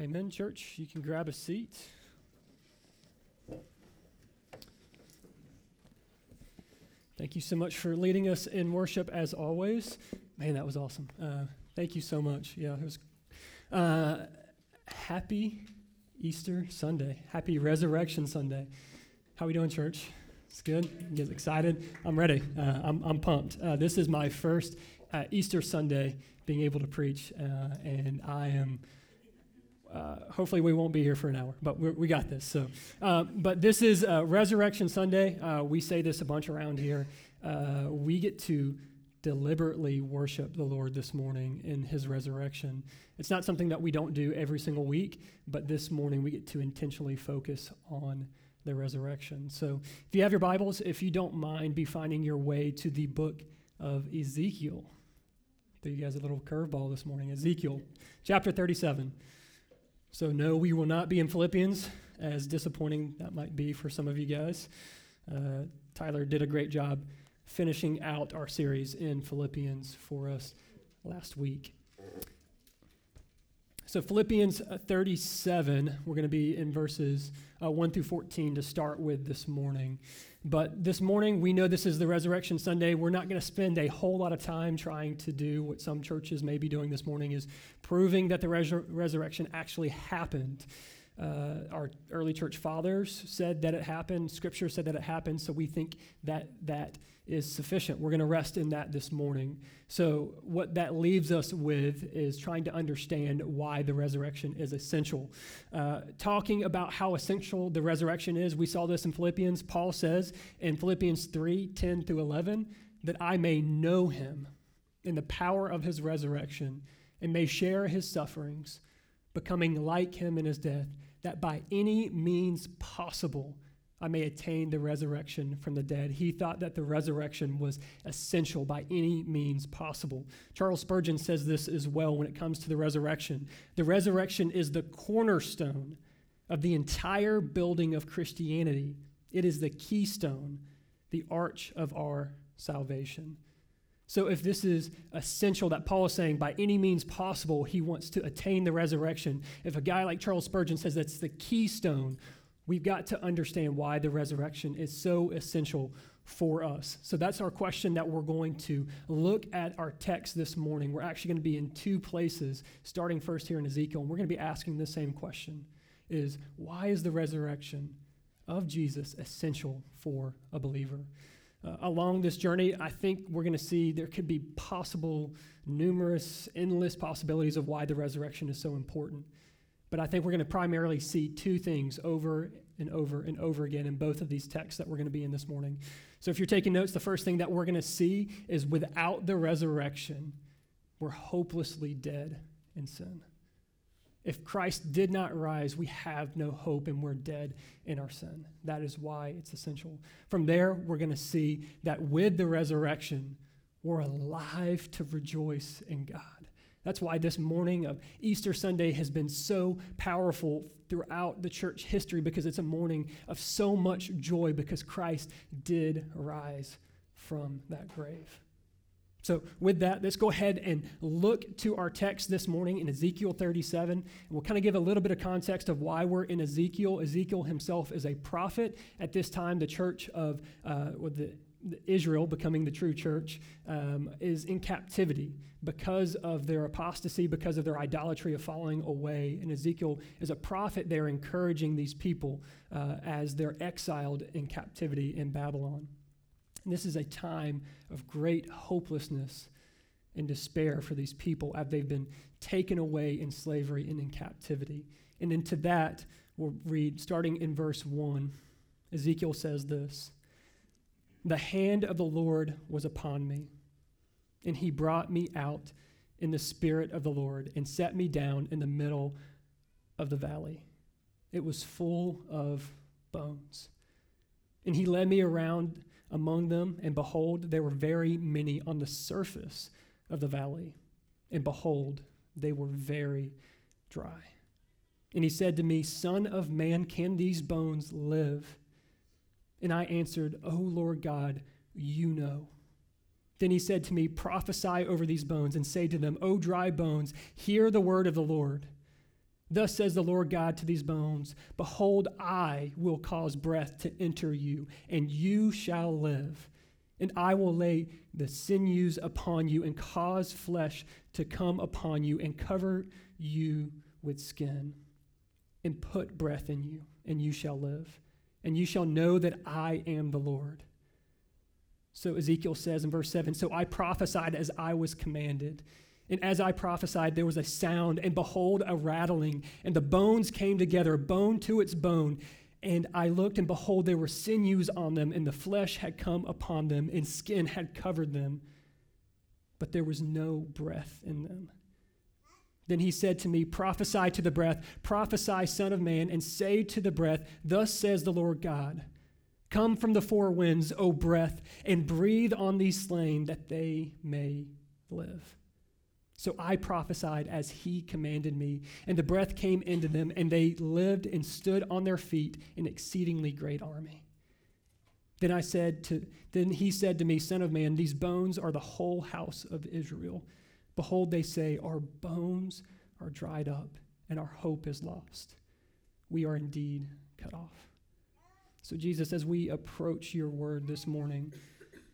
Amen, church. You can grab a seat. Thank you so much for leading us in worship as always. Man, that was awesome. Thank you so much. Yeah, it was happy Easter Sunday. Happy Resurrection Sunday. How are we doing, church? It's good? You guys excited? I'm ready. I'm pumped. This is my first Easter Sunday being able to preach, and I am... hopefully we won't be here for an hour, but we got this. So, but this is Resurrection Sunday. We say this a bunch around here. We get to deliberately worship the Lord this morning in his resurrection. It's not something that we don't do every single week, but this morning we get to intentionally focus on the resurrection. So if you have your Bibles, if you don't mind, be finding your way to the book of Ezekiel. Threw you guys a little curveball this morning. Ezekiel chapter 37. So no, we will not be in Philippians, as disappointing that might be for some of you guys. Tyler did a great job finishing out our series in Philippians for us last week. So Philippians 37, we're going to be in verses 1 through 14 to start with this morning. But this morning, we know this is the Resurrection Sunday. We're not going to spend a whole lot of time trying to do what some churches may be doing this morning, is proving that the resurrection actually happened. Our early church fathers said that it happened. Scripture said that it happened, so we think that that is sufficient. We're going to rest in that this morning. So what that leaves us with is trying to understand why the resurrection is essential. Talking about how essential the resurrection is, we saw this in Philippians. Paul says in Philippians 3:10 through 11, that I may know him in the power of his resurrection and may share his sufferings, becoming like him in his death, that by any means possible, I may attain the resurrection from the dead. He thought that the resurrection was essential by any means possible. Charles Spurgeon says this as well when it comes to the resurrection. The resurrection is the cornerstone of the entire building of Christianity. It is the keystone, the arch of our salvation. So if this is essential that Paul is saying by any means possible, he wants to attain the resurrection. If a guy like Charles Spurgeon says that's the keystone, we've got to understand why the resurrection is so essential for us. So that's our question that we're going to look at our text this morning. We're actually going to be in two places, starting first here in Ezekiel, and we're going to be asking the same question, is why is the resurrection of Jesus essential for a believer? Along this journey, I think we're going to see there could be possible, numerous, endless possibilities of why the resurrection is so important. But I think we're going to primarily see two things over and over and over again in both of these texts that we're going to be in this morning. So if you're taking notes, the first thing that we're going to see is without the resurrection, we're hopelessly dead in sin. If Christ did not rise, we have no hope and we're dead in our sin. That is why it's essential. From there, we're going to see that with the resurrection, we're alive to rejoice in God. That's why this morning of Easter Sunday has been so powerful throughout the church history, because it's a morning of so much joy because Christ did rise from that grave. So with that, let's go ahead and look to our text this morning in Ezekiel 37. And we'll kind of give a little bit of context of why we're in Ezekiel. Ezekiel himself is a prophet. At this time, the church of Israel, becoming the true church, is in captivity because of their apostasy, because of their idolatry of falling away. And Ezekiel is a prophet there encouraging these people as they're exiled in captivity in Babylon. And this is a time of great hopelessness and despair for these people as they've been taken away in slavery and in captivity. And into that, we'll read, starting in verse 1, Ezekiel says this, "The hand of the Lord was upon me, and he brought me out in the spirit of the Lord and set me down in the middle of the valley. It was full of bones. And he led me around among them, and behold, there were very many on the surface of the valley. And behold, they were very dry. And he said to me, 'Son of man, can these bones live?' And I answered, 'O Lord God, you know.' Then he said to me, 'Prophesy over these bones and say to them, O dry bones, hear the word of the Lord. Thus says the Lord God to these bones, behold, I will cause breath to enter you, and you shall live. And I will lay the sinews upon you and cause flesh to come upon you and cover you with skin and put breath in you, and you shall live. And you shall know that I am the Lord. So Ezekiel says in verse 7, so I prophesied as I was commanded. And as I prophesied, there was a sound, and behold, a rattling, and the bones came together, bone to its bone. And I looked, and behold, there were sinews on them, and the flesh had come upon them, and skin had covered them, but there was no breath in them. Then he said to me, prophesy to the breath, prophesy, son of man, and say to the breath, thus says the Lord God, come from the four winds, O breath, and breathe on these slain, that they may live. So I prophesied as he commanded me, and the breath came into them, and they lived and stood on their feet, an exceedingly great army. Then he said to me, son of man, these bones are the whole house of Israel. Behold, they say, our bones are dried up, and our hope is lost. We are indeed cut off. So Jesus, as we approach your word this morning,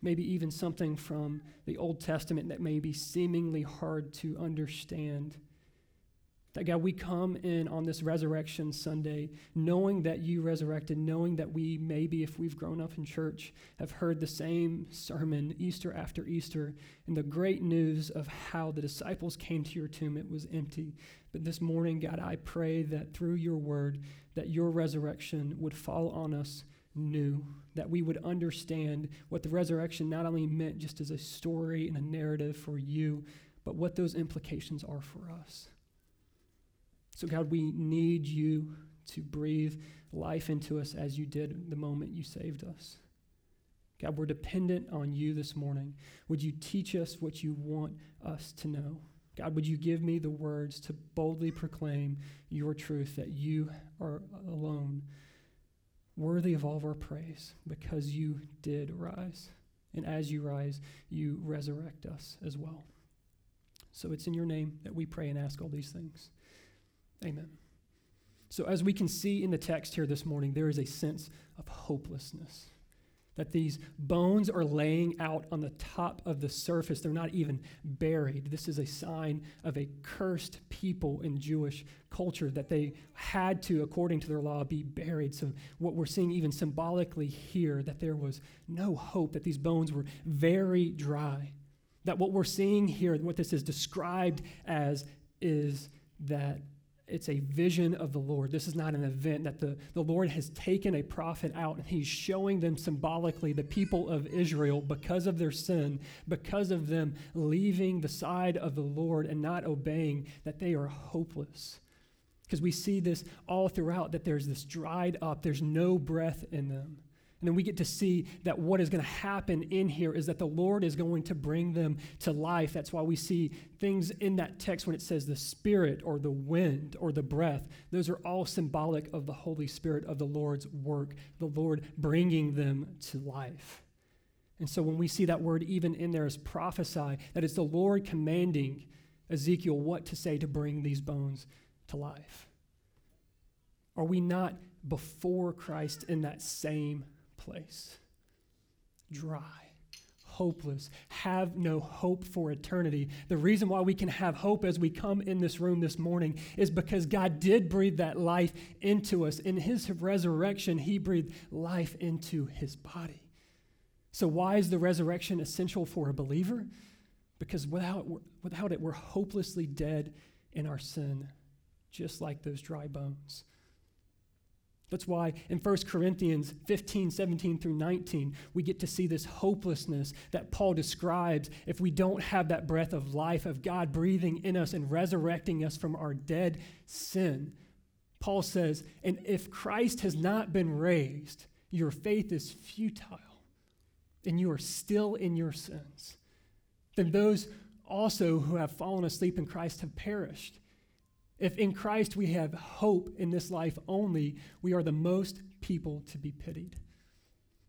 maybe even something from the Old Testament that may be seemingly hard to understand, that God, we come in on this Resurrection Sunday knowing that you resurrected, knowing that we maybe, if we've grown up in church, have heard the same sermon Easter after Easter, and the great news of how the disciples came to your tomb, it was empty. But this morning, God, I pray that through your word, that your resurrection would fall on us new, that we would understand what the resurrection not only meant just as a story and a narrative for you, but what those implications are for us. So God, we need you to breathe life into us as you did the moment you saved us. God, we're dependent on you this morning. Would you teach us what you want us to know? God, would you give me the words to boldly proclaim your truth, that you are alone worthy of all of our praise, because you did rise. And as you rise, you resurrect us as well. So it's in your name that we pray and ask all these things. Amen. So as we can see in the text here this morning, there is a sense of hopelessness, that these bones are laying out on the top of the surface. They're not even buried. This is a sign of a cursed people in Jewish culture, that they had to, according to their law, be buried. So what we're seeing even symbolically here, that there was no hope, that these bones were very dry, that what we're seeing here, what this is described as, is that it's a vision of the Lord. This is not an event, that the Lord has taken a prophet out and he's showing them symbolically the people of Israel, because of their sin, because of them leaving the side of the Lord and not obeying, that they are hopeless. Because we see this all throughout, that there's this dried up, there's no breath in them. And then we get to see that what is going to happen in here is that the Lord is going to bring them to life. That's why we see things in that text when it says the Spirit or the wind or the breath. Those are all symbolic of the Holy Spirit, of the Lord's work, the Lord bringing them to life. And so when we see that word even in there as prophesy, that it's the Lord commanding Ezekiel what to say to bring these bones to life. Are we not before Christ in that same place? Dry, hopeless, have no hope for eternity. The reason why we can have hope as we come in this room this morning is because God did breathe that life into us. In his resurrection, he breathed life into his body. So why is the resurrection essential for a believer? Because without it, we're hopelessly dead in our sin, just like those dry bones. That's why in 1 Corinthians 15, 17 through 19, we get to see this hopelessness that Paul describes. If we don't have that breath of life, of God breathing in us and resurrecting us from our dead sin, Paul says, and if Christ has not been raised, your faith is futile and you are still in your sins. Then those also who have fallen asleep in Christ have perished. If in Christ we have hope in this life only, we are the most people to be pitied.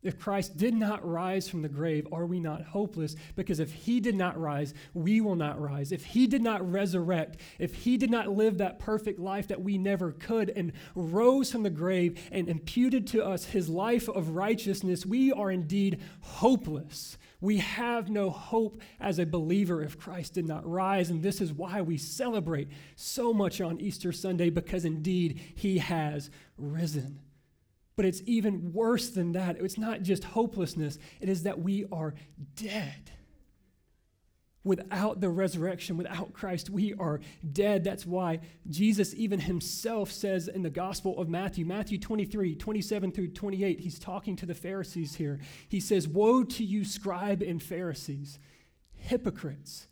If Christ did not rise from the grave, are we not hopeless? Because if he did not rise, we will not rise. If he did not resurrect, if he did not live that perfect life that we never could and rose from the grave and imputed to us his life of righteousness, we are indeed hopeless. We have no hope as a believer if Christ did not rise. And this is why we celebrate so much on Easter Sunday, because indeed he has risen. But it's even worse than that. It's not just hopelessness. It is that we are dead. Without the resurrection, without Christ, we are dead. That's why Jesus even himself says in the Gospel of Matthew, Matthew 23, 27 through 28, he's talking to the Pharisees here. He says, "Woe to you, scribes and Pharisees, hypocrites,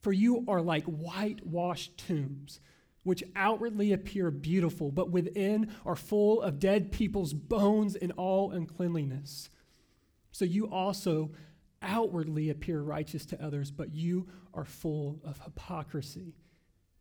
for you are like whitewashed tombs, which outwardly appear beautiful, but within are full of dead people's bones and all uncleanliness. So you also outwardly appear righteous to others, but you are full of hypocrisy."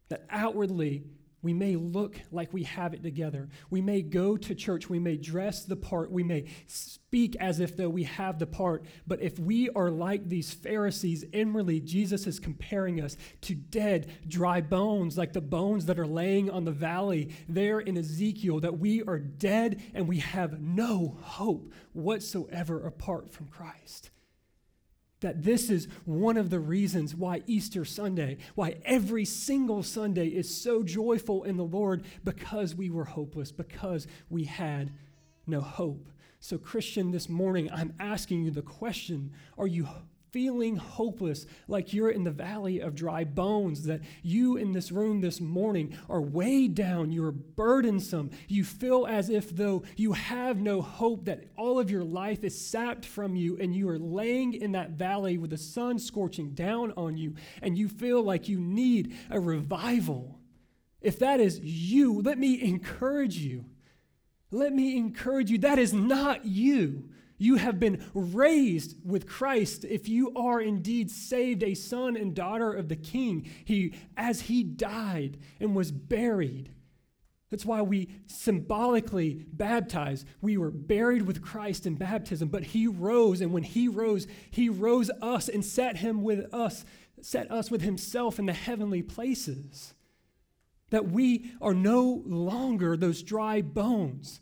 That outwardly we may look like we have it together. We may go to church. We may dress the part. We may speak as if though we have the part. But if we are like these Pharisees inwardly, Jesus is comparing us to dead, dry bones, like the bones that are laying on the valley there in Ezekiel, that we are dead and we have no hope whatsoever apart from Christ. That this is one of the reasons why Easter Sunday, why every single Sunday is so joyful in the Lord, because we were hopeless, because we had no hope. So Christian, this morning, I'm asking you the question, are you feeling hopeless, like you're in the valley of dry bones, that you in this room this morning are weighed down, you're burdensome, you feel as if though you have no hope, that all of your life is sapped from you and you are laying in that valley with the sun scorching down on you and you feel like you need a revival? If that is you, let me encourage you. Let me encourage you. That is not you. You have been raised with Christ. If you are indeed saved, a son and daughter of the King, as he died and was buried. That's why we symbolically baptize. We were buried with Christ in baptism, but he rose, and when he rose us and set us with himself in the heavenly places. That we are no longer those dry bones.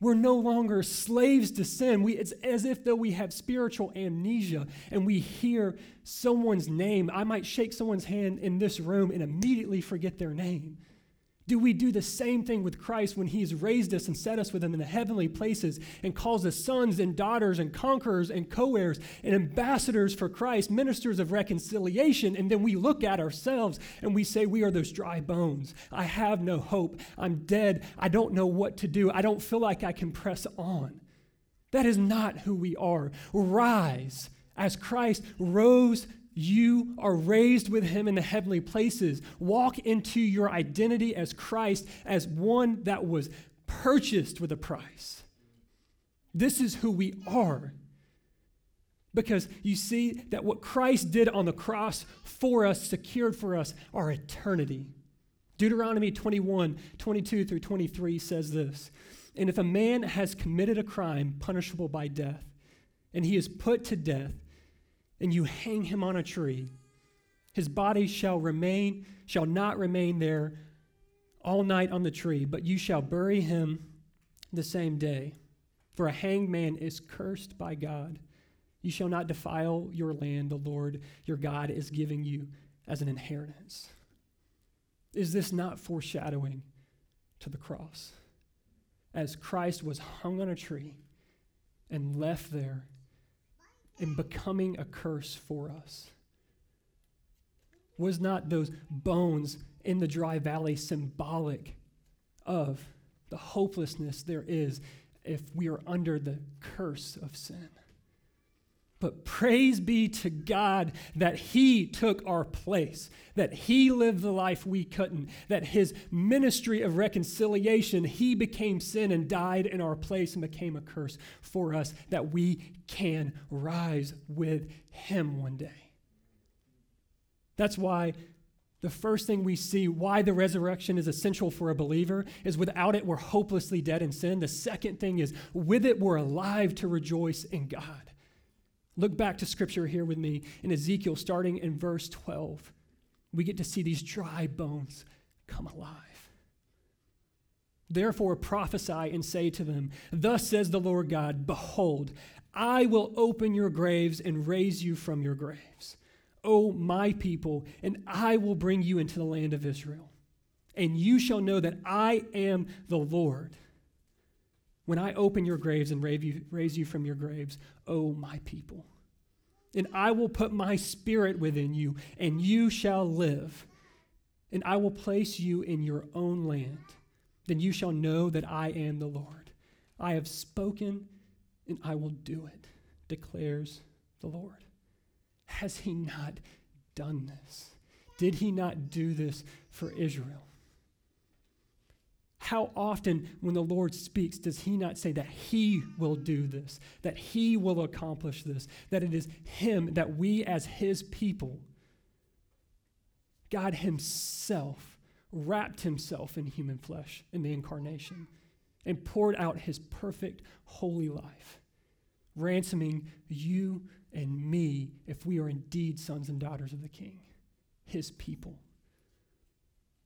We're no longer slaves to sin. It's as if though we have spiritual amnesia and we hear someone's name. I might shake someone's hand in this room and immediately forget their name. Do we do the same thing with Christ when he's raised us and set us with him in the heavenly places and calls us sons and daughters and conquerors and co-heirs and ambassadors for Christ, ministers of reconciliation, and then we look at ourselves and we say we are those dry bones. I have no hope. I'm dead. I don't know what to do. I don't feel like I can press on. That is not who we are. Rise as Christ rose. You are raised with him in the heavenly places. Walk into your identity as Christ, as one that was purchased with a price. This is who we are. Because you see that what Christ did on the cross for us, secured for us, our eternity. Deuteronomy 21, 22 through 23 says this, "And if a man has committed a crime punishable by death, and he is put to death, and you hang him on a tree, his body shall not remain there all night on the tree, but you shall bury him the same day. For a hanged man is cursed by God. You shall not defile your land the Lord your God is giving you as an inheritance." Is this not foreshadowing to the cross? As Christ was hung on a tree and left there, in becoming a curse for us. Was not those bones in the dry valley symbolic of the hopelessness there is if we are under the curse of sin? But praise be to God that he took our place, that he lived the life we couldn't, that his ministry of reconciliation, he became sin and died in our place and became a curse for us, that we can rise with him one day. That's why The first thing we see why the resurrection is essential for a believer is without it, we're hopelessly dead in sin. The second thing is with it, we're alive to rejoice in God. Look back to scripture here with me in Ezekiel, starting in verse 12. We get to see these dry bones come alive. Therefore prophesy and say to them, thus says the Lord God, behold, I will open your graves and raise you from your graves, O my people, and I will bring you into the land of Israel. And you shall know that I am the Lord. When I open your graves and raise you from your graves, O my people. And I will put my spirit within you, and you shall live. And I will place you in your own land. Then you shall know that I am the Lord. I have spoken, and I will do it, declares the Lord. Has he not done this? Did he not do this for Israel? How often when the Lord speaks, does he not say that he will do this, that he will accomplish this, that it is him, that we as his people, God himself wrapped himself in human flesh in the incarnation and poured out his perfect holy life, ransoming you and me if we are indeed sons and daughters of the King, his people.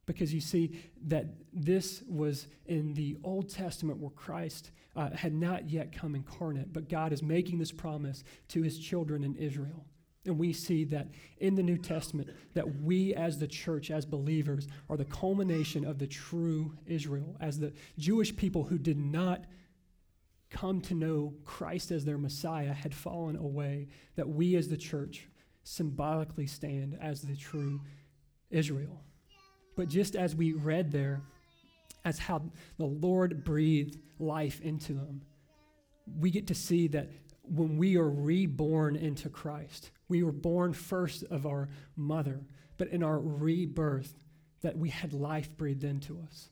Because you see that this was in the Old Testament where Christ had not yet come incarnate, but God is making this promise to his children in Israel. And we see that in the New Testament that we as the church, as believers, are the culmination of the true Israel, as the Jewish people who did not come to know Christ as their Messiah had fallen away, that we as the church symbolically stand as the true Israel. But just as we read there, as how the Lord breathed life into them, we get to see that when we are reborn into Christ, we were born first of our mother, but in our rebirth, that we had life breathed into us.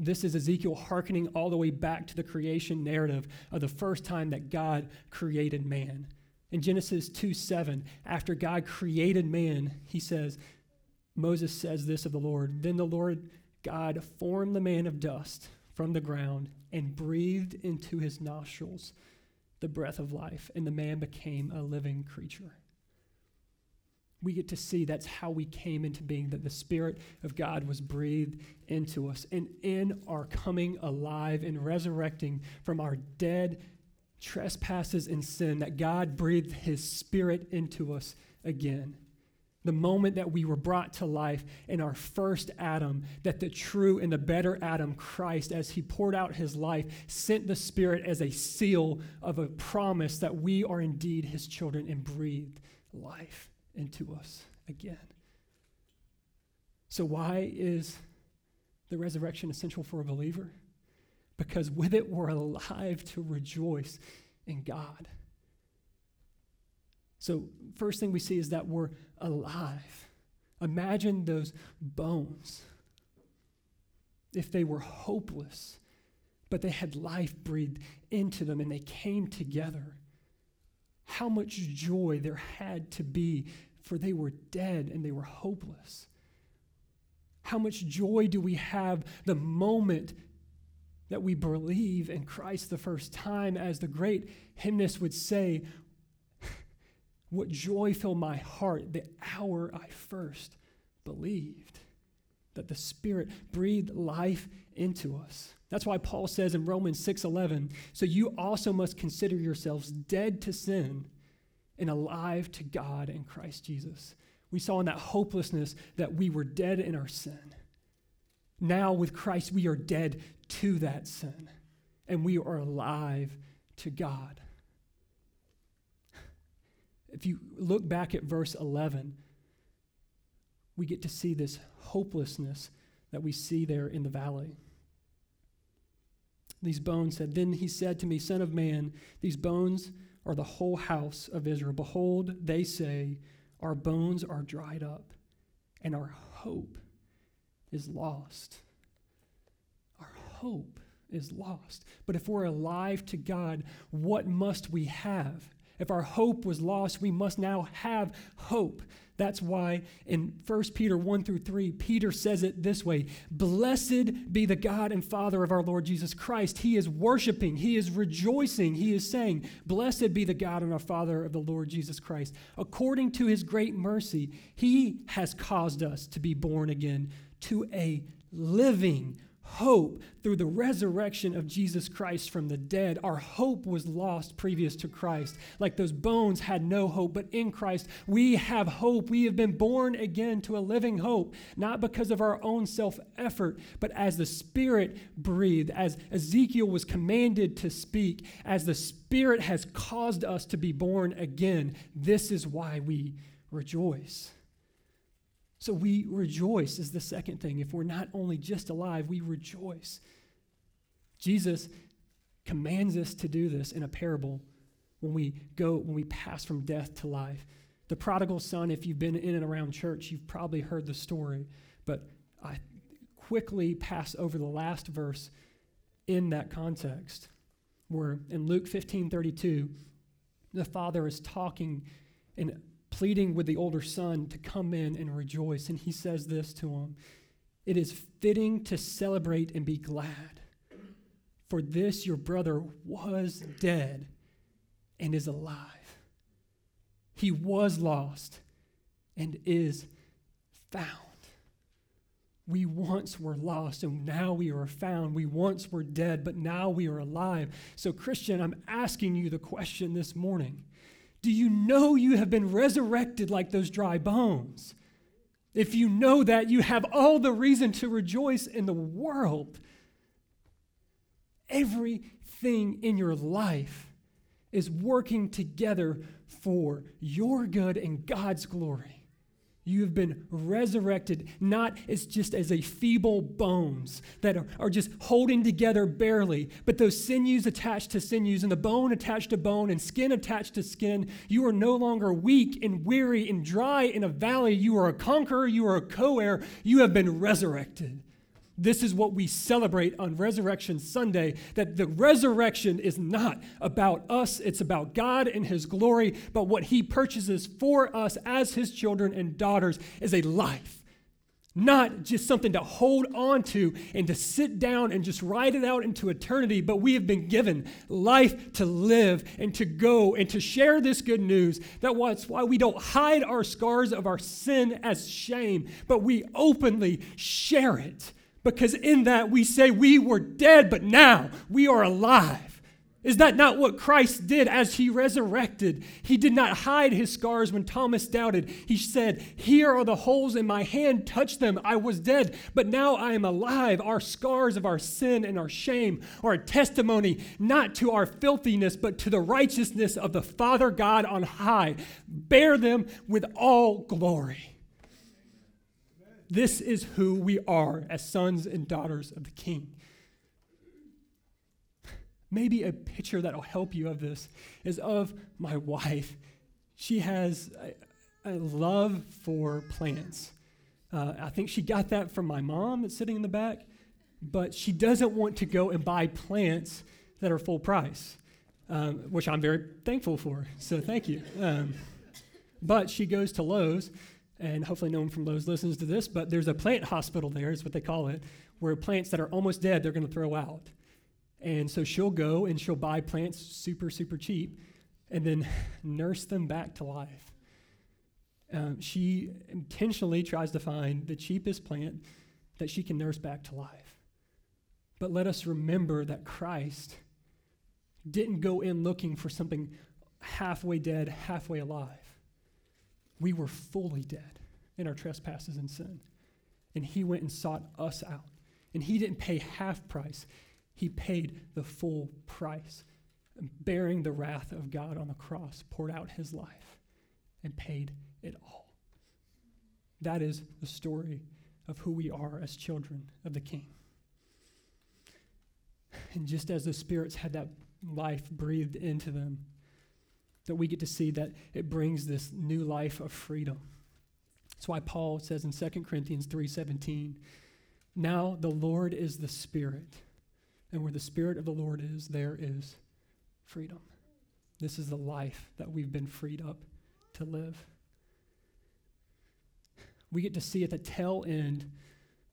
This is Ezekiel hearkening all the way back to the creation narrative of the first time that God created man. In Genesis 2:7, after God created man, he says, Moses says this of the Lord, then the Lord God formed the man of dust from the ground and breathed into his nostrils the breath of life, and the man became a living creature. We get to see that's how we came into being, that the Spirit of God was breathed into us. And in our coming alive and resurrecting from our dead trespasses and sin, that God breathed his Spirit into us again. The moment that we were brought to life in our first Adam, that the true and the better Adam, Christ, as he poured out his life, sent the Spirit as a seal of a promise that we are indeed his children and breathed life into us again. So why is the resurrection essential for a believer? Because with it, we're alive to rejoice in God. So first thing we see is that we're alive. Imagine those bones. If they were hopeless, but they had life breathed into them and they came together, how much joy there had to be, for they were dead and they were hopeless. How much joy do we have the moment that we believe in Christ the first time, as the great hymnist would say, what joy filled my heart the hour I first believed, that the Spirit breathed life into us. That's why Paul says in Romans 6:11, so you also must consider yourselves dead to sin and alive to God in Christ Jesus. We saw in that hopelessness that we were dead in our sin. Now with Christ, we are dead to that sin, and we are alive to God. If you look back at verse 11, we get to see this hopelessness that we see there in the valley. These bones said, then he said to me, Son of man, these bones are the whole house of Israel. Behold, they say, our bones are dried up, and our hope is lost. Our hope is lost. But if we're alive to God, what must we have If our hope was lost, we must now have hope. That's why in 1 Peter 1-3, Peter says it this way: "Blessed be the God and Father of our Lord Jesus Christ." He is worshiping. He is rejoicing. He is saying, "Blessed be the God and our Father of the Lord Jesus Christ. According to his great mercy, he has caused us to be born again to a living hope through the resurrection of Jesus Christ from the dead." Our hope was lost previous to Christ. Like those bones had no hope, but in Christ we have hope. We have been born again to a living hope, not because of our own self-effort, but as the Spirit breathed, as Ezekiel was commanded to speak, as the Spirit has caused us to be born again. This is why we rejoice. So we rejoice is the second thing. If we're not only just alive, we rejoice. Jesus commands us to do this in a parable when we pass from death to life. The prodigal son, if you've been in and around church, you've probably heard the story, but I quickly pass over the last verse in that context, where in Luke 15:32, the father is talking in pleading with the older son to come in and rejoice. And he says this to him: "It is fitting to celebrate and be glad, for this your brother was dead and is alive. He was lost and is found." We once were lost and now we are found. We once were dead, but now we are alive. So Christian, I'm asking you the question this morning: do you know you have been resurrected like those dry bones? If you know that, you have all the reason to rejoice in the world. Everything in your life is working together for your good and God's glory. You have been resurrected, not as just as a feeble bones that are just holding together barely, but those sinews attached to sinews and the bone attached to bone and skin attached to skin. You are no longer weak and weary and dry in a valley. You are a conqueror. You are a co-heir. You have been resurrected. This is what we celebrate on Resurrection Sunday, that the resurrection is not about us. It's about God and his glory, but what he purchases for us as his children and daughters is a life, not just something to hold on to and to sit down and just ride it out into eternity, but we have been given life to live and to go and to share this good news. That's why we don't hide our scars of our sin as shame, but we openly share it. Because in that we say we were dead, but now we are alive. Is that not what Christ did as he resurrected? He did not hide his scars when Thomas doubted. He said, "Here are the holes in my hand, touch them. I was dead, but now I am alive." Our scars of our sin and our shame are a testimony not to our filthiness, but to the righteousness of the Father God on high. Bear them with all glory. This is who we are as sons and daughters of the King. Maybe a picture that'll help you of this is of my wife. She has a love for plants. I think she got that from my mom that's sitting in the back, but she doesn't want to go and buy plants that are full price, which I'm very thankful for, so thank you. But she goes to Lowe's. And hopefully no one from Lowe's listens to this, but there's a plant hospital there, is what they call it, where plants that are almost dead, they're going to throw out. And so she'll go and she'll buy plants super, super cheap and then nurse them back to life. She intentionally tries to find the cheapest plant that she can nurse back to life. But let us remember that Christ didn't go in looking for something halfway dead, halfway alive. We were fully dead in our trespasses and sin. And he went and sought us out. And he didn't pay half price. He paid the full price, bearing the wrath of God on the cross, poured out his life and paid it all. That is the story of who we are as children of the King. And just as the spirits had that life breathed into them, that we get to see that it brings this new life of freedom. That's why Paul says in 2 Corinthians 3:17, "Now the Lord is the Spirit, and where the Spirit of the Lord is, there is freedom." This is the life that we've been freed up to live. We get to see at the tail end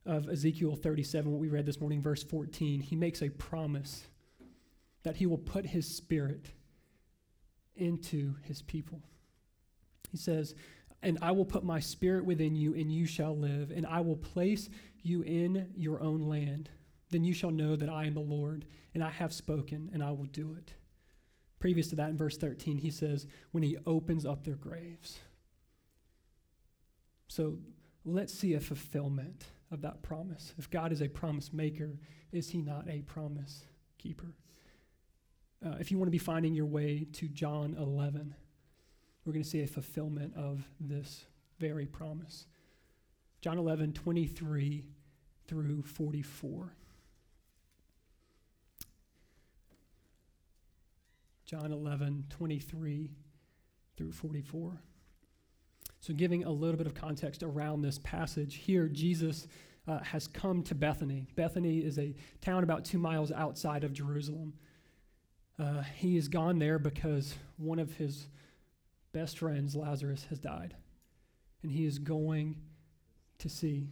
of Ezekiel 37, what we read this morning, verse 14, he makes a promise that he will put his spirit into his people. He says, and I will put my spirit within you, and you shall live, and I will place you in your own land. Then you shall know that I am the Lord, and I have spoken, and I will do it. Previous to that, in verse 13, he says, when he opens up their graves. So let's see a fulfillment of that promise. If God is a promise maker, is he not a promise keeper? If you want to be finding your way to John 11, we're going to see a fulfillment of this very promise. John 11, 23 through 44. John 11, 23 through 44. So giving a little bit of context around this passage here, Jesus has come to Bethany. Bethany is a town about 2 miles outside of Jerusalem. He has gone there because one of his best friends, Lazarus, has died, and he is going to see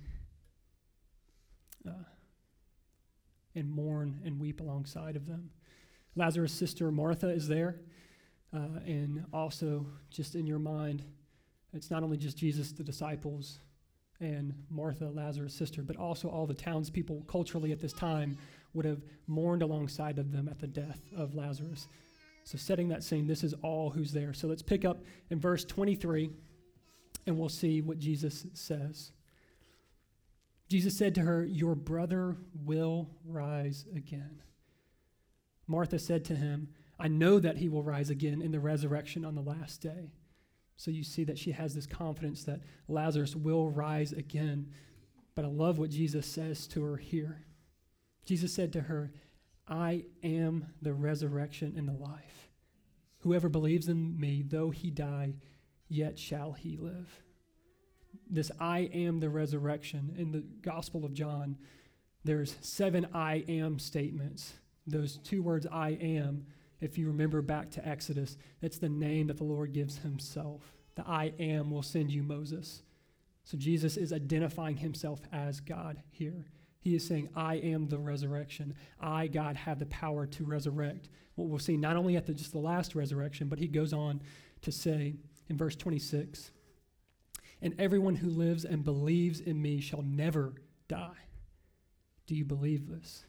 and mourn and weep alongside of them. Lazarus' sister Martha is there, and also just in your mind, it's not only just Jesus, the disciples, and Martha, Lazarus' sister, but also all the townspeople culturally at this time would have mourned alongside of them at the death of Lazarus. So setting that scene, this is all who's there. So let's pick up in verse 23, and we'll see what Jesus says. Jesus said to her, your brother will rise again. Martha said to him, I know that he will rise again in the resurrection on the last day. So you see that she has this confidence that Lazarus will rise again. But I love what Jesus says to her here. Jesus said to her, I am the resurrection and the life. Whoever believes in me, though he die, yet shall he live. This I am the resurrection. In the Gospel of John, there's 7 I am statements. Those 2 words I am, if you remember back to Exodus, that's the name that the Lord gives himself. The I am will send you Moses. So Jesus is identifying himself as God here. He is saying, I am the resurrection. I, God, have the power to resurrect. What we'll see not only at just the last resurrection, but he goes on to say in verse 26, and everyone who lives and believes in me shall never die. Do you believe this?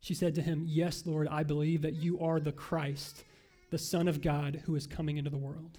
She said to him, yes, Lord, I believe that you are the Christ, the Son of God, who is coming into the world.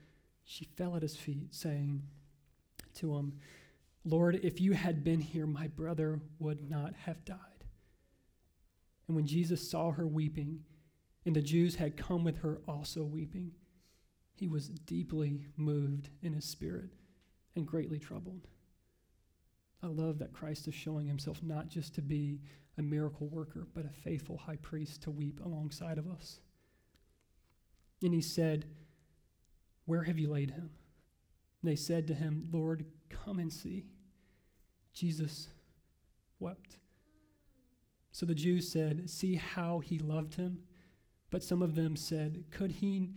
she fell at his feet, saying to him, Lord, if you had been here, my brother would not have died. And when Jesus saw her weeping, and the Jews had come with her also weeping, he was deeply moved in his spirit and greatly troubled. I love that Christ is showing himself not just to be a miracle worker, but a faithful high priest to weep alongside of us. And he said, where have you laid him? And they said to him, Lord, come and see. Jesus wept. So the Jews said, see how he loved him. But some of them said, could he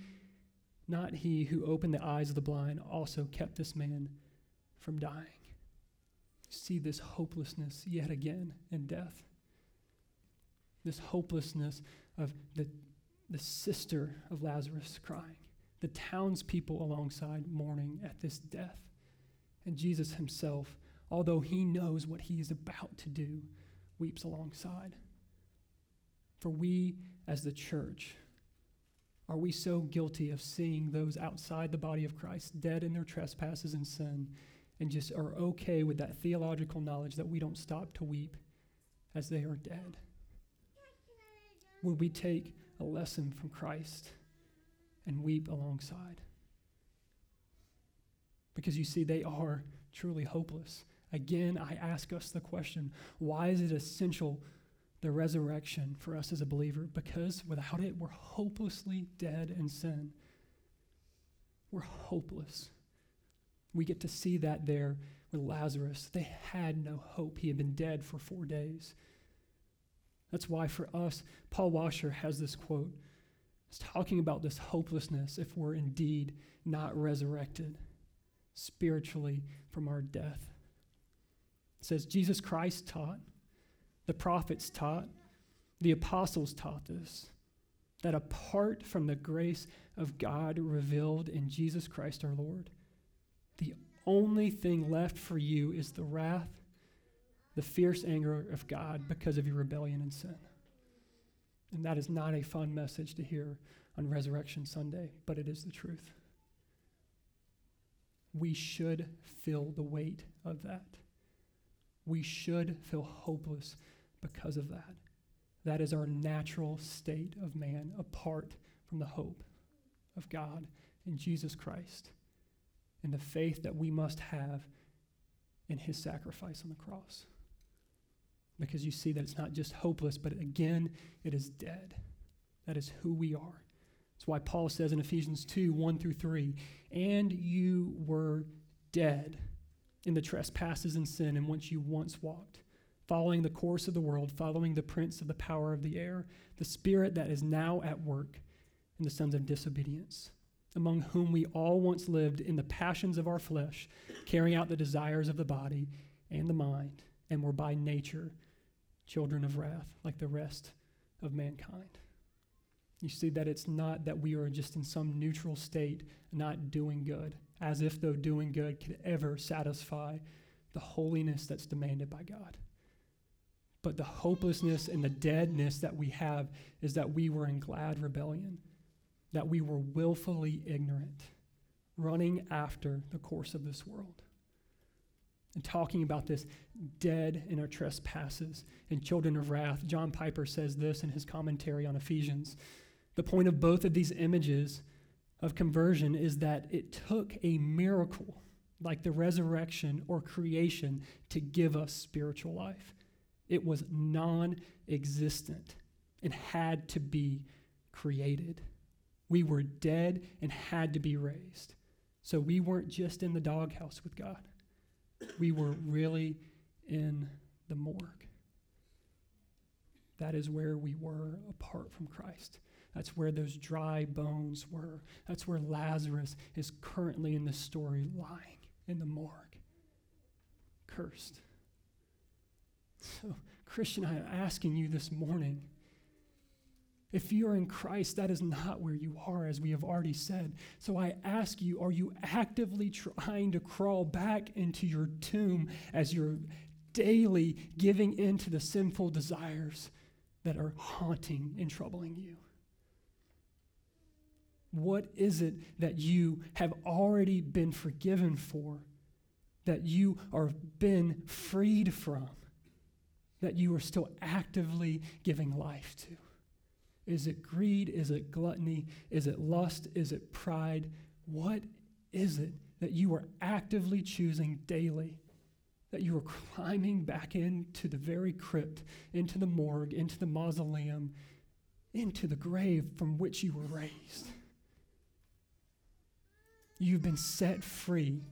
not, he who opened the eyes of the blind, also kept this man from dying? See this hopelessness yet again in death. This hopelessness of the sister of Lazarus crying. The townspeople alongside mourning at this death. And Jesus himself, although he knows what he is about to do, weeps alongside. For we as the church, are we so guilty of seeing those outside the body of Christ dead in their trespasses and sin, and just are okay with that theological knowledge that we don't stop to weep as they are dead? Would we take a lesson from Christ and weep alongside. Because you see, they are truly hopeless. Again, I ask us the question, why is it essential, the resurrection, for us as a believer? Because without it, we're hopelessly dead in sin. We're hopeless. We get to see that there with Lazarus. They had no hope. He had been dead for 4 days. That's why for us, Paul Washer has this quote. It's talking about this hopelessness if we're indeed not resurrected spiritually from our death. It says, Jesus Christ taught, the prophets taught, the apostles taught this, that apart from the grace of God revealed in Jesus Christ our Lord, the only thing left for you is the wrath, the fierce anger of God because of your rebellion and sin. And that is not a fun message to hear on Resurrection Sunday, but it is the truth. We should feel the weight of that. We should feel hopeless because of that. That is our natural state of man apart from the hope of God in Jesus Christ and the faith that we must have in his sacrifice on the cross. Because you see that it's not just hopeless, but again, it is dead. That is who we are. That's why Paul says in Ephesians 2, 1 through 3, and you were dead in the trespasses and sin in which you once walked, following the course of the world, following the prince of the power of the air, the spirit that is now at work in the sons of disobedience, among whom we all once lived in the passions of our flesh, carrying out the desires of the body and the mind, and were by nature children of wrath, like the rest of mankind. You see that it's not that we are just in some neutral state, not doing good, as if though doing good could ever satisfy the holiness that's demanded by God. But the hopelessness and the deadness that we have is that we were in glad rebellion, that we were willfully ignorant, running after the course of this world. And talking about this, dead in our trespasses and children of wrath, John Piper says this in his commentary on Ephesians. The point of both of these images of conversion is that it took a miracle like the resurrection or creation to give us spiritual life. It was non-existent and had to be created. We were dead and had to be raised. So we weren't just in the doghouse with God. We were really in the morgue. That is where we were apart from Christ. That's where those dry bones were. That's where Lazarus is currently in the story, lying in the morgue, cursed. So, Christian, I am asking you this morning, if you are in Christ, that is not where you are, as we have already said. So I ask you, are you actively trying to crawl back into your tomb as you're daily giving in to the sinful desires that are haunting and troubling you? What is it that you have already been forgiven for, that you are been freed from, that you are still actively giving life to? Is it greed? Is it gluttony? Is it lust? Is it pride? What is it that you are actively choosing daily, that you are climbing back into the very crypt, into the morgue, into the mausoleum, into the grave from which you were raised? You've been set free.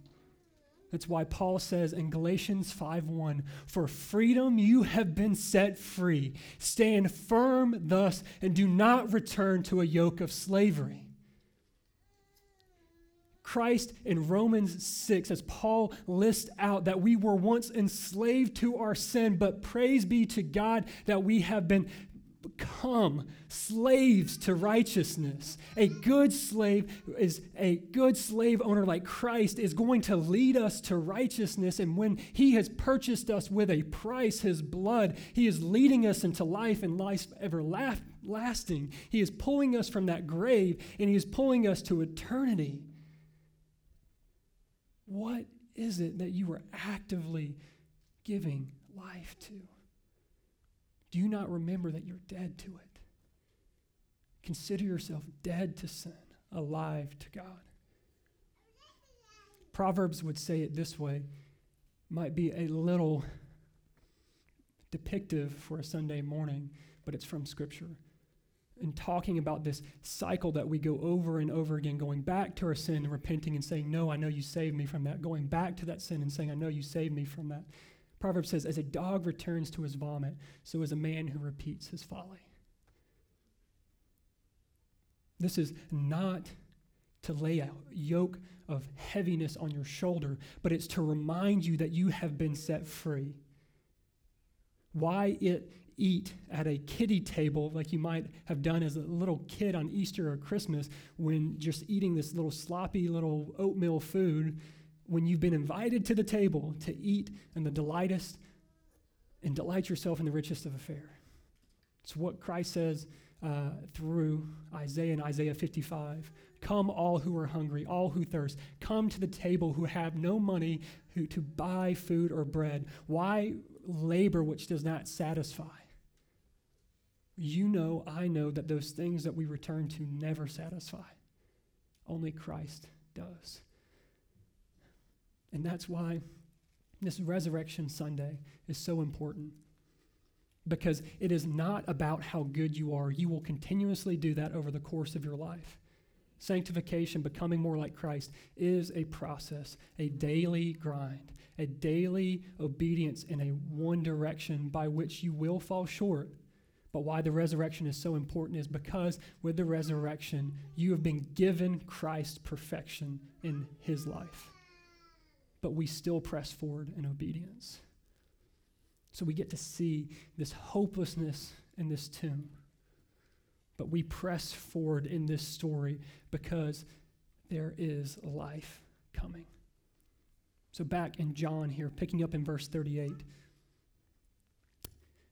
That's why Paul says in Galatians 5:1, for freedom you have been set free. Stand firm thus and do not return to a yoke of slavery. Christ in Romans 6, as Paul lists out that we were once enslaved to our sin, but praise be to God that we have become slaves to righteousness. A good slave is a good slave owner like Christ is going to lead us to righteousness, and when he has purchased us with a price, his blood, he is leading us into life and life everlasting. He is pulling us from that grave, and he is pulling us to eternity. What is it that you are actively giving life to? Do you not remember that you're dead to it? Consider yourself dead to sin, alive to God. Proverbs would say it this way, might be a little depictive for a Sunday morning, but it's from Scripture. And talking about this cycle that we go over and over again, going back to our sin and repenting and saying, no, I know you saved me from that. Going back to that sin and saying, I know you saved me from that. Proverbs says, as a dog returns to his vomit, so is a man who repeats his folly. This is not to lay a yoke of heaviness on your shoulder, but it's to remind you that you have been set free. Why eat at a kiddie table like you might have done as a little kid on Easter or Christmas, when just eating this little sloppy little oatmeal food, when you've been invited to the table to eat and delight yourself in the richest of fare. It's what Christ says through Isaiah in Isaiah 55. Come all who are hungry, all who thirst. Come to the table who have no money to buy food or bread. Why labor which does not satisfy? You know, I know that those things that we return to never satisfy. Only Christ does. And that's why this Resurrection Sunday is so important. Because it is not about how good you are. You will continuously do that over the course of your life. Sanctification, becoming more like Christ, is a process, a daily grind, a daily obedience in a one direction by which you will fall short. But why the resurrection is so important is because with the resurrection, you have been given Christ's perfection in his life. But we still press forward in obedience. So we get to see this hopelessness in this tomb. But we press forward in this story because there is life coming. So back in John here, picking up in verse 38.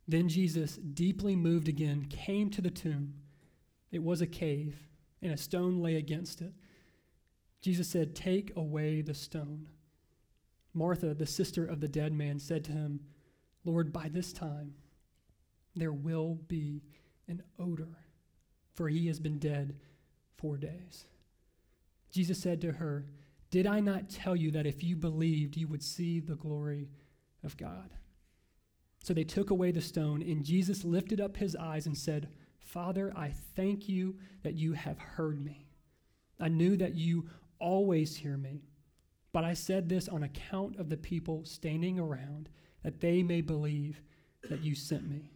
Then Jesus, deeply moved again, came to the tomb. It was a cave, and a stone lay against it. Jesus said, "Take away the stone." Martha, the sister of the dead man, said to him, "Lord, by this time there will be an odor, for he has been dead 4 days." Jesus said to her, "Did I not tell you that if you believed, you would see the glory of God?" So they took away the stone, and Jesus lifted up his eyes and said, "Father, I thank you that you have heard me. I knew that you always hear me, but I said this on account of the people standing around, that they may believe that you sent me."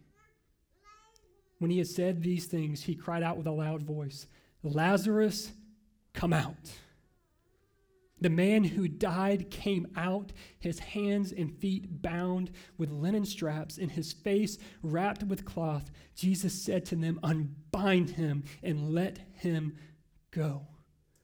When he had said these things, he cried out with a loud voice, "Lazarus, come out." The man who died came out, his hands and feet bound with linen straps and his face wrapped with cloth. Jesus said to them, "Unbind him and let him go."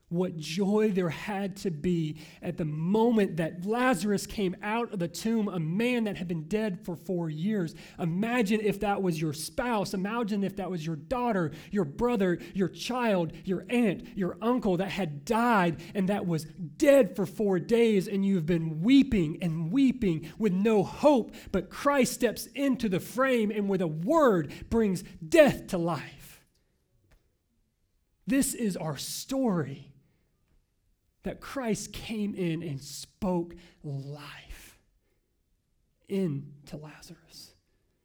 What joy there had to be at the moment that Lazarus came out of the tomb, a man that had been dead for 4 years. Imagine if that was your spouse. Imagine if that was your daughter, your brother, your child, your aunt, your uncle that had died and that was dead for 4 days, and you've been weeping and weeping with no hope. But Christ steps into the frame and with a word brings death to life. This is our story. That Christ came in and spoke life into Lazarus,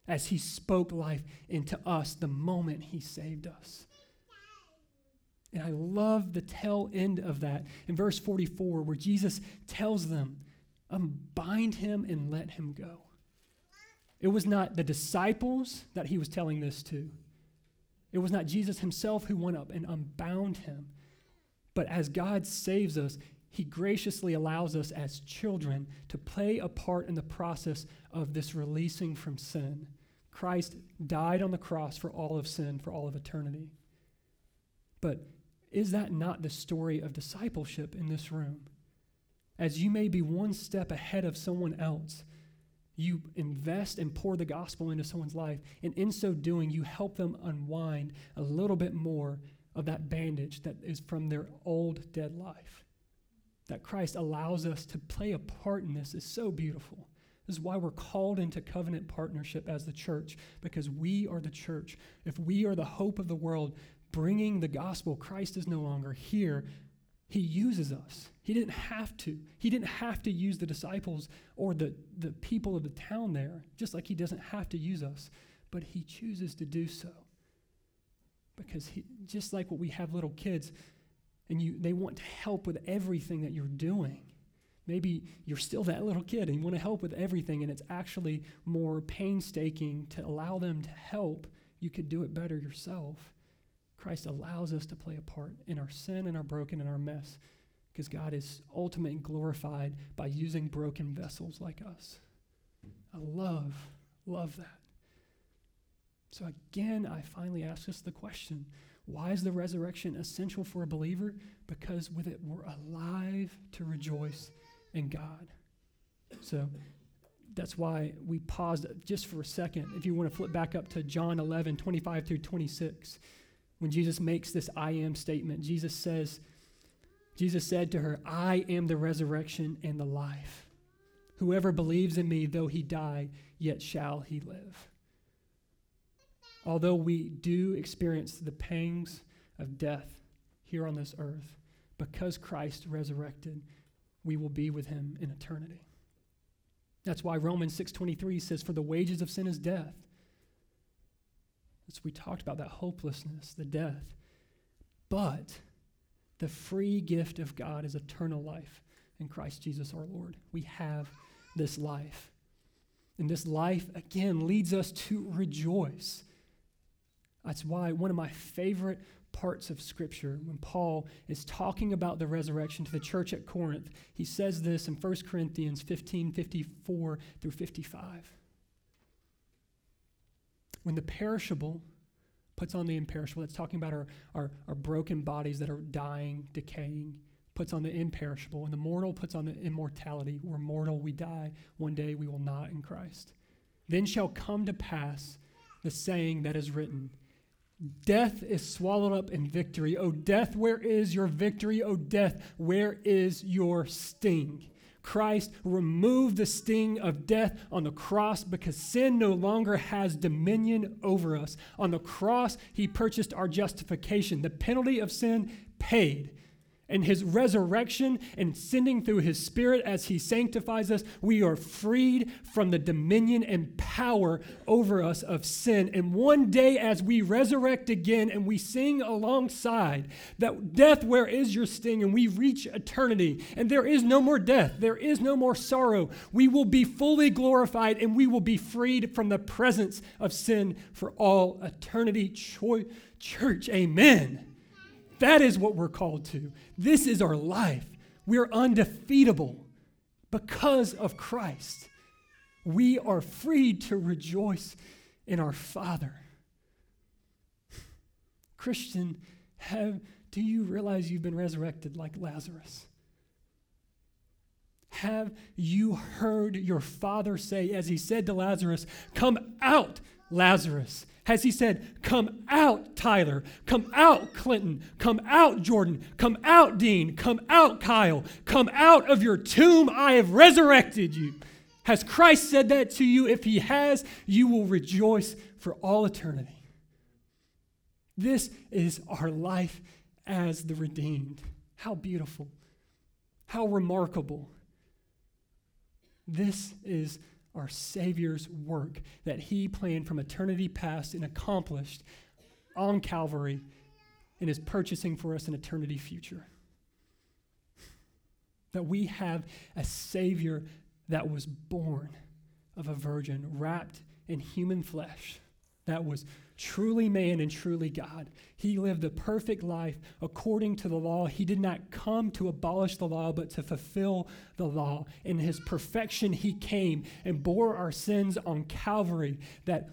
as he spoke life into us the moment he saved us. And I love the tail end of that in verse 44, where Jesus tells them, "Unbind him and let him go." It was not the disciples that he was telling this to. It was not Jesus himself who went up and unbound him. But as God saves us, he graciously allows us as children to play a part in the process of this releasing from sin. Christ died on the cross for all of sin, for all of eternity. But is that not the story of discipleship in this room? As you may be one step ahead of someone else, you invest and pour the gospel into someone's life, and in so doing, you help them unwind a little bit more of that bandage that is from their old dead life. That Christ allows us to play a part in this is so beautiful. This is why we're called into covenant partnership as the church, because we are the church. If we are the hope of the world, bringing the gospel, Christ is no longer here. He uses us. He didn't have to. He didn't have to use the disciples or the people of the town there, just like he doesn't have to use us, but he chooses to do so. Because he, just like what we have little kids, and they want to help with everything that you're doing. Maybe you're still that little kid and you want to help with everything, and it's actually more painstaking to allow them to help. You could do it better yourself. Christ allows us to play a part in our sin and our broken and our mess, because God is ultimately glorified by using broken vessels like us. I love that. So again, I finally ask us the question, why is the resurrection essential for a believer? Because with it, we're alive to rejoice in God. So that's why we paused just for a second. If you want to flip back up to John 11:25 through 26, when Jesus makes this I am statement, Jesus said to her, I am the resurrection and the life. Whoever believes in me, though he die, yet shall he live. Although we do experience the pangs of death here on this earth, because Christ resurrected, we will be with him in eternity. That's why Romans 6:23 says, for the wages of sin is death. So we talked about that hopelessness, the death. But the free gift of God is eternal life in Christ Jesus our Lord. We have this life. And this life, again, leads us to rejoice. That's why one of my favorite parts of Scripture, when Paul is talking about the resurrection to the church at Corinth, he says this in 1 Corinthians 15:54 through 55. When the perishable puts on the imperishable, that's talking about our broken bodies that are dying, decaying, puts on the imperishable, and the mortal puts on the immortality. We're mortal, we die. One day we will not in Christ. Then shall come to pass the saying that is written, death is swallowed up in victory. O death, where is your victory? O death, where is your sting? Christ removed the sting of death on the cross because sin no longer has dominion over us. On the cross, he purchased our justification, the penalty of sin paid. And his resurrection and sending through his Spirit as he sanctifies us, we are freed from the dominion and power over us of sin. And one day as we resurrect again and we sing alongside that death, where is your sting? And we reach eternity and there is no more death. There is no more sorrow. We will be fully glorified and we will be freed from the presence of sin for all eternity. Church, amen. That is what we're called to. This is our life. We're undefeatable because of Christ. We are free to rejoice in our Father. Christian, do you realize you've been resurrected like Lazarus? Have you heard your Father say, as he said to Lazarus, come out, Lazarus? Has he said, come out, Tyler, come out, Clinton, come out, Jordan, come out, Dean, come out, Kyle, come out of your tomb, I have resurrected you? Has Christ said that to you? If he has, you will rejoice for all eternity. This is our life as the redeemed. How beautiful, how remarkable. This is our Savior's work that he planned from eternity past and accomplished on Calvary and is purchasing for us an eternity future. That we have a Savior that was born of a virgin, wrapped in human flesh, that was truly man and truly God. He lived the perfect life according to the law. He did not come to abolish the law, but to fulfill the law. In his perfection, he came and bore our sins on Calvary, that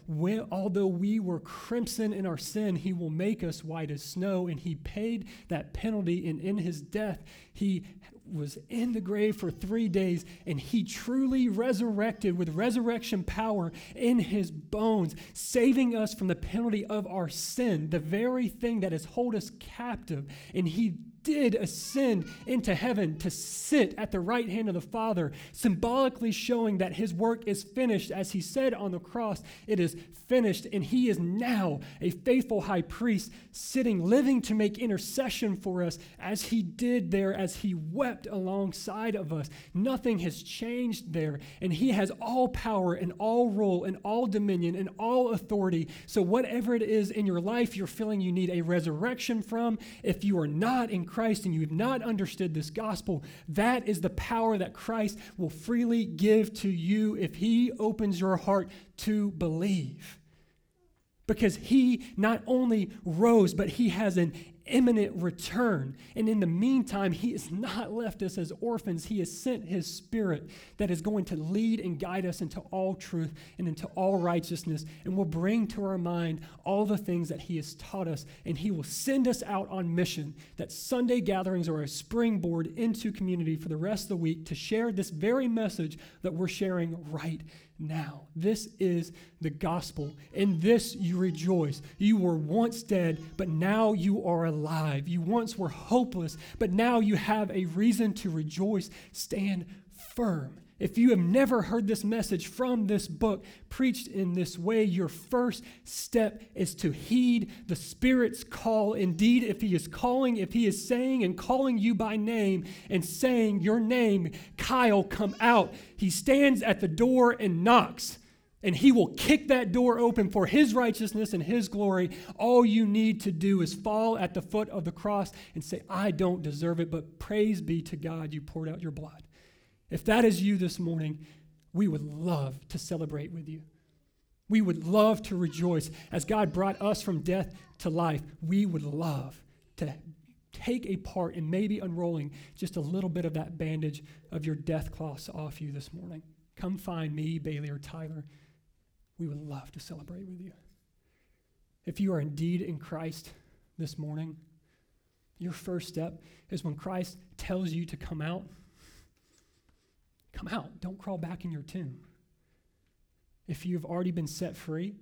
although we were crimson in our sin, he will make us white as snow, and he paid that penalty, and in his death, he was in the grave for 3 days, and he truly resurrected with resurrection power in his bones, saving us from the penalty of our sin, the very thing that has held us captive. And he did ascend into heaven to sit at the right hand of the Father, symbolically showing that his work is finished. As he said on the cross, it is finished, and he is now a faithful high priest sitting, living to make intercession for us as he did there, as he wept alongside of us. Nothing has changed there, and he has all power and all rule and all dominion and all authority. So whatever it is in your life you're feeling you need a resurrection from, if you are not in Christ and you have not understood this gospel, that is the power that Christ will freely give to you if he opens your heart to believe. Because he not only rose, but he has an imminent return. And in the meantime, he has not left us as orphans. He has sent his Spirit that is going to lead and guide us into all truth and into all righteousness, and will bring to our mind all the things that he has taught us. And he will send us out on mission, that Sunday gatherings are a springboard into community for the rest of the week to share this very message that we're sharing right now. This is the gospel. In this you rejoice. You were once dead, but now you are alive. You once were hopeless, but now you have a reason to rejoice. Stand firm. If you have never heard this message from this book preached in this way, your first step is to heed the Spirit's call. Indeed, if he is calling, if he is saying and calling you by name and saying your name, Kyle, come out, he stands at the door and knocks. And he will kick that door open for his righteousness and his glory. All you need to do is fall at the foot of the cross and say, I don't deserve it, but praise be to God, you poured out your blood. If that is you this morning, we would love to celebrate with you. We would love to rejoice. As God brought us from death to life, we would love to take a part in maybe unrolling just a little bit of that bandage of your death cloths off you this morning. Come find me, Bailey or Tyler. We would love to celebrate with you. If you are indeed in Christ this morning, your first step is when Christ tells you to come out. Come out. Don't crawl back in your tomb. If you've already been set free,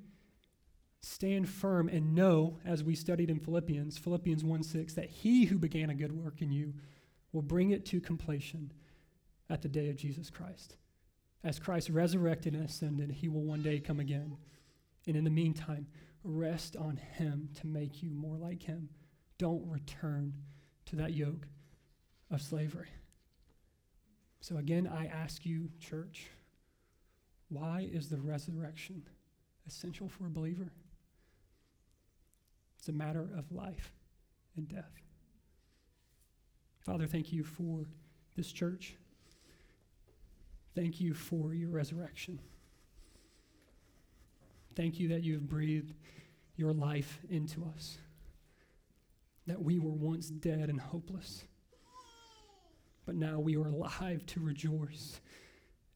stand firm and know, as we studied in Philippians 1:6, that he who began a good work in you will bring it to completion at the day of Jesus Christ. As Christ resurrected and ascended, he will one day come again. And in the meantime, rest on him to make you more like him. Don't return to that yoke of slavery. So again, I ask you, church, why is the resurrection essential for a believer? It's a matter of life and death. Father, thank you for this church. Thank you for your resurrection. Thank you that you have breathed your life into us, that we were once dead and hopeless, but now we are alive to rejoice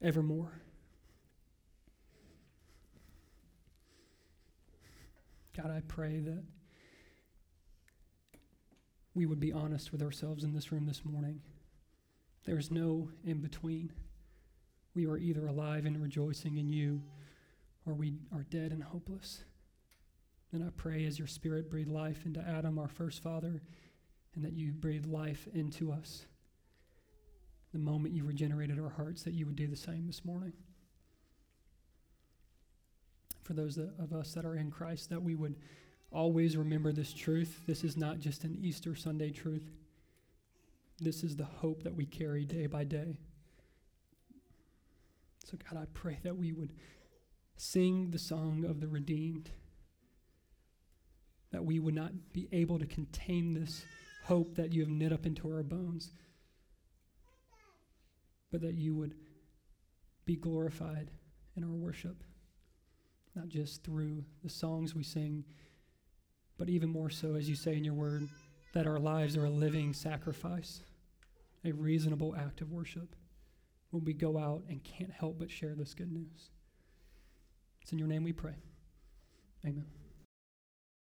evermore. God, I pray that we would be honest with ourselves in this room this morning. There is no in between. We are either alive and rejoicing in you, or we are dead and hopeless. And I pray as your Spirit breathed life into Adam, our first father, and that you breathe life into us. The moment you regenerated our hearts, that you would do the same this morning. For those of us that are in Christ, that we would always remember this truth. This is not just an Easter Sunday truth. This is the hope that we carry day by day. So God, I pray that we would sing the song of the redeemed, that we would not be able to contain this hope that you have knit up into our bones, but that you would be glorified in our worship, not just through the songs we sing, but even more so, as you say in your word, that our lives are a living sacrifice, a reasonable act of worship, when we go out and can't help but share this good news. It's in your name we pray. Amen.